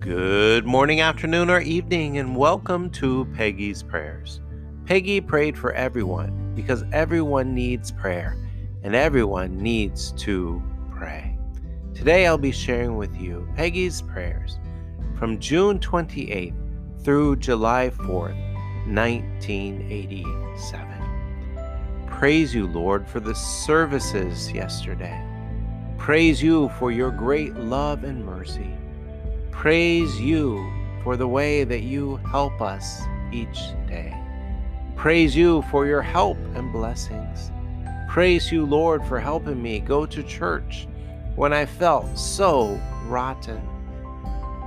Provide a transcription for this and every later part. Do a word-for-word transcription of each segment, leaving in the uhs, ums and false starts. Good morning, afternoon, or evening, and welcome to Peggy's Prayers. Peggy prayed for everyone because everyone needs prayer and everyone needs to pray. Today I'll be sharing with you Peggy's Prayers from June twenty-eighth through July fourth, nineteen eighty-seven. Praise you, Lord, for the services yesterday. Praise you for your great love and mercy. Praise you for the way that you help us each day. Praise you for your help and blessings. Praise you, Lord, for helping me go to church when I felt so rotten.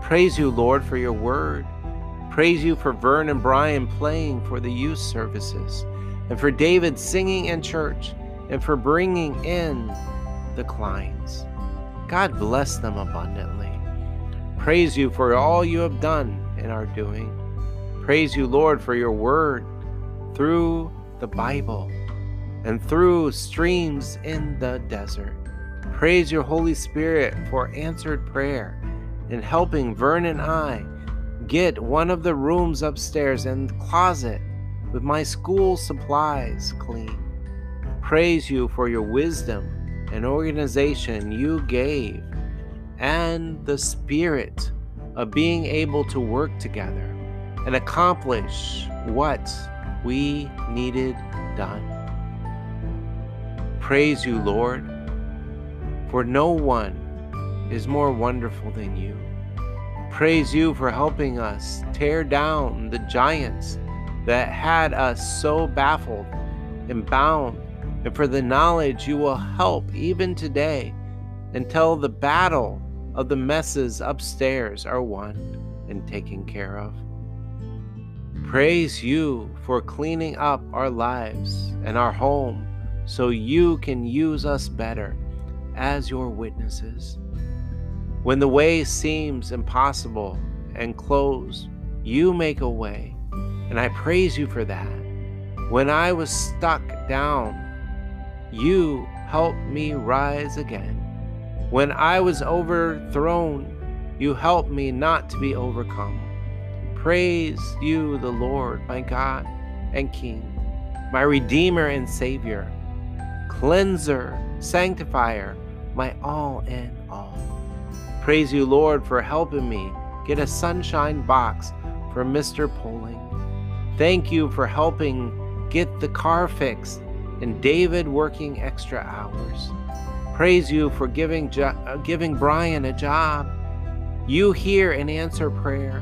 Praise you, Lord, for your word. Praise you for Vern and Brian playing for the youth services, and for David singing in church, and for bringing in the Kleins. God bless them abundantly. Praise you for all you have done and are doing. Praise you, Lord, for your word through the Bible and through Streams in the Desert. Praise your Holy Spirit for answered prayer and helping Vern and I get one of the rooms upstairs and the closet with my school supplies clean. Praise you for your wisdom and organization you gave, and the spirit of being able to work together and accomplish what we needed done. Praise you, Lord, for no one is more wonderful than you. Praise you for helping us tear down the giants that had us so baffled and bound, and for the knowledge you will help even today until the battle of the messes upstairs are won and taken care of. Praise you for cleaning up our lives and our home so you can use us better as your witnesses. When the way seems impossible and closed, you make a way, and I praise you for that. When I was stuck down, you helped me rise again. When I was overthrown, you helped me not to be overcome. Praise you, the Lord, my God and King, my Redeemer and Savior, Cleanser, Sanctifier, my all in all. Praise you, Lord, for helping me get a sunshine box for Mister Poling. Thank you for helping get the car fixed and David working extra hours. Praise you for giving jo- uh, giving Brian a job. You hear and answer prayer.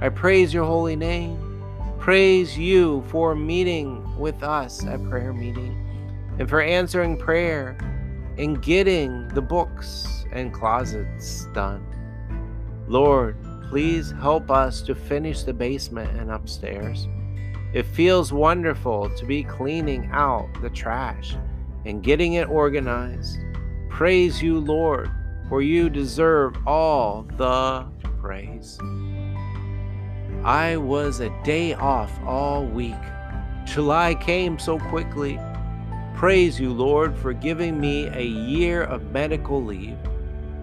I praise your holy name. Praise you for meeting with us at prayer meeting, and for answering prayer and getting the books and closets done. Lord, please help us to finish the basement and upstairs. It feels wonderful to be cleaning out the trash and getting it organized. Praise you, Lord, for you deserve all the praise. I was a day off all week. July came so quickly. Praise you, Lord, for giving me a year of medical leave.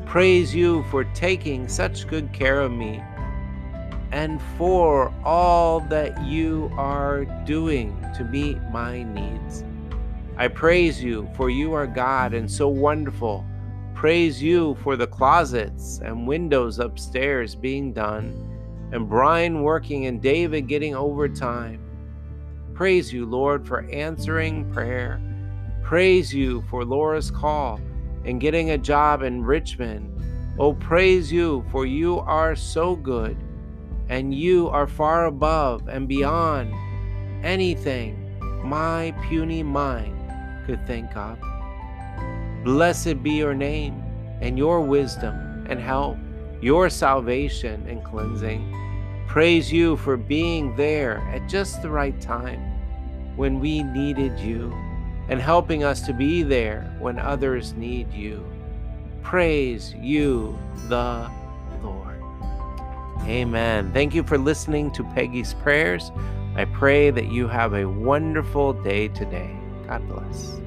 Praise you for taking such good care of me and for all that you are doing to meet my needs. I praise you, for you are God and so wonderful. Praise you for the closets and windows upstairs being done, and Brian working and David getting overtime. Praise you, Lord, for answering prayer. Praise you for Laura's call and getting a job in Richmond. Oh, praise you, for you are so good, and you are far above and beyond anything my puny mind could think of. Blessed be your name and your wisdom and help, your salvation and cleansing. Praise you for being there at just the right time when we needed you, and helping us to be there when others need you. Praise you, the Lord. Amen. Thank you for listening to Peggy's Prayers. I pray that you have a wonderful day today. God bless.